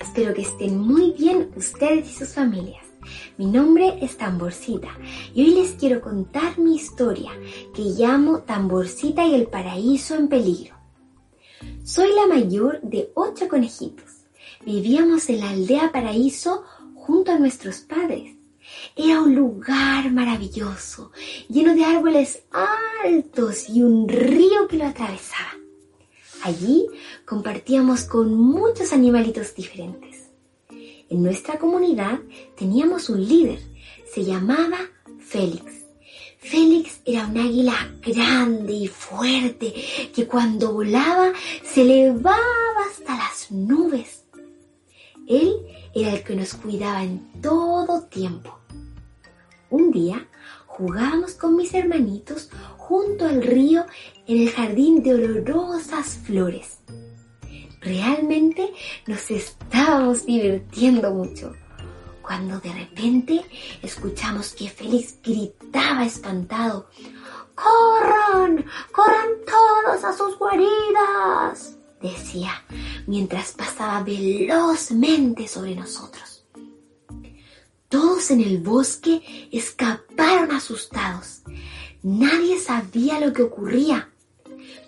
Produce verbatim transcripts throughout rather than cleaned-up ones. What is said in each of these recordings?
espero que estén muy bien ustedes y sus familias. Mi nombre es Tamborcita y hoy les quiero contar mi historia que llamo Tamborcita y el Paraíso en Peligro. Soy la mayor de ocho conejitos. Vivíamos en la aldea Paraíso junto a nuestros padres. Era un lugar maravilloso, lleno de árboles altos y un río que lo atravesaba. Allí compartíamos con muchos animalitos diferentes. En nuestra comunidad teníamos un líder, se llamaba Félix. Félix era un águila grande y fuerte que cuando volaba se elevaba hasta las nubes. Él era el que nos cuidaba en todo tiempo. Un día jugábamos con mis hermanitos junto al río en el jardín de olorosas flores. Realmente nos estábamos divirtiendo mucho, cuando de repente escuchamos que Félix gritaba espantado: ¡Corran! ¡Corran todos a sus guaridas!, decía, mientras pasaba velozmente sobre nosotros. Todos en el bosque escaparon asustados. Nadie sabía lo que ocurría.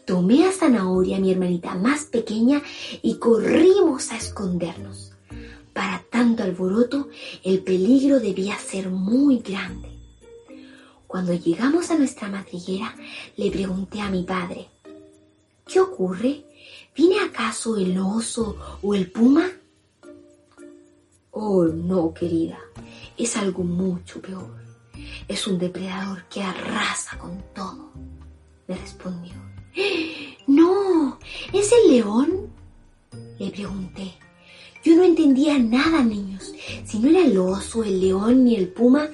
Tomé a Zanahoria, mi hermanita más pequeña, y corrimos a escondernos. Para tanto alboroto, el peligro debía ser muy grande. Cuando llegamos a nuestra madriguera, le pregunté a mi padre: ¿Qué ocurre? ¿Viene acaso el oso o el puma? Oh, no, querida, es algo mucho peor. Es un depredador que arrasa con todo, me respondió. No, ¿es el león?, le pregunté. Yo no entendía nada, niños. Si no era el oso, el león ni el puma,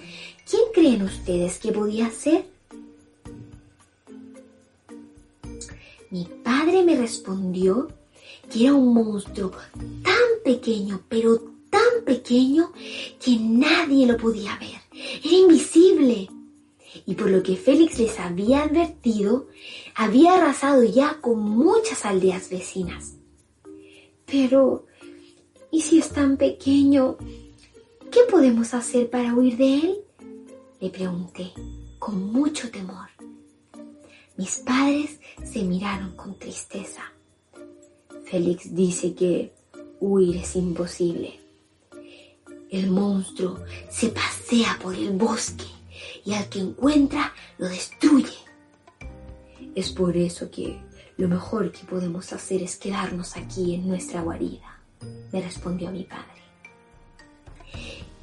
¿quién creen ustedes que podía ser? Mi padre me respondió que era un monstruo tan pequeño, pero tan pequeño, que nadie lo podía ver. Era invisible. Y por lo que Félix les había advertido, había arrasado ya con muchas aldeas vecinas. Pero, ¿y si es tan pequeño? ¿Qué podemos hacer para huir de él?, le pregunté, con mucho temor. Mis padres se miraron con tristeza. Félix dice que huir es imposible. El monstruo se pasea por el bosque y al que encuentra lo destruye. Es por eso que lo mejor que podemos hacer es quedarnos aquí en nuestra guarida, me respondió mi padre.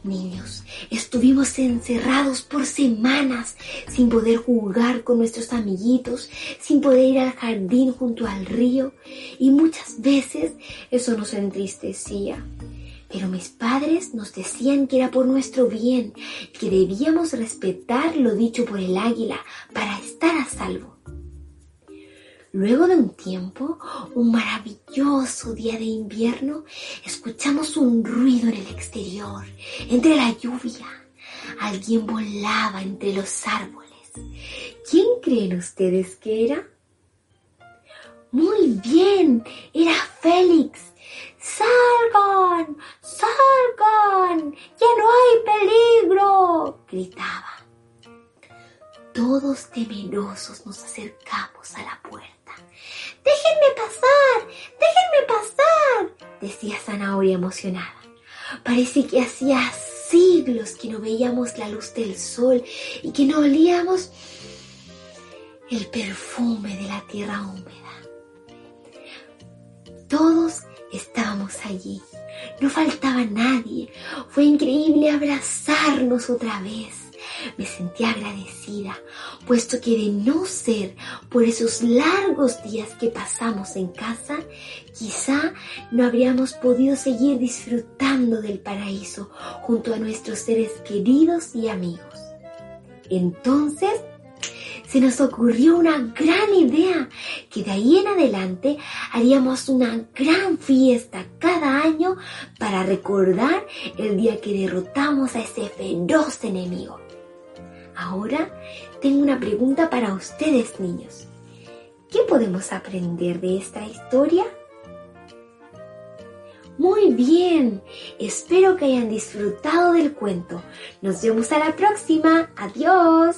Niños, estuvimos encerrados por semanas sin poder jugar con nuestros amiguitos, sin poder ir al jardín junto al río, y muchas veces eso nos entristecía. Pero mis padres nos decían que era por nuestro bien, que debíamos respetar lo dicho por el águila para estar a salvo. Luego de un tiempo, un maravilloso día de invierno, escuchamos un ruido en el exterior, entre la lluvia. Alguien volaba entre los árboles. ¿Quién creen ustedes que era? Muy bien, era Félix. ¡Salgan! ¡Salgan! ¡Ya no hay peligro!, gritaba. Todos temerosos nos acercamos a la puerta. ¡Déjenme pasar! ¡Déjenme pasar!, decía Zanahoria emocionada. Parecía que hacía siglos que no veíamos la luz del sol y que no olíamos el perfume de la tierra húmeda. Todos estábamos allí, no faltaba nadie. Fue increíble abrazarnos otra vez. Me sentí agradecida, puesto que de no ser por esos largos días que pasamos en casa, quizá no habríamos podido seguir disfrutando del paraíso junto a nuestros seres queridos y amigos. Entonces, se nos ocurrió una gran idea, que de ahí en adelante haríamos una gran fiesta cada año para recordar el día que derrotamos a ese feroz enemigo. Ahora tengo una pregunta para ustedes, niños. ¿Qué podemos aprender de esta historia? Muy bien, espero que hayan disfrutado del cuento. Nos vemos a la próxima. ¡Adiós!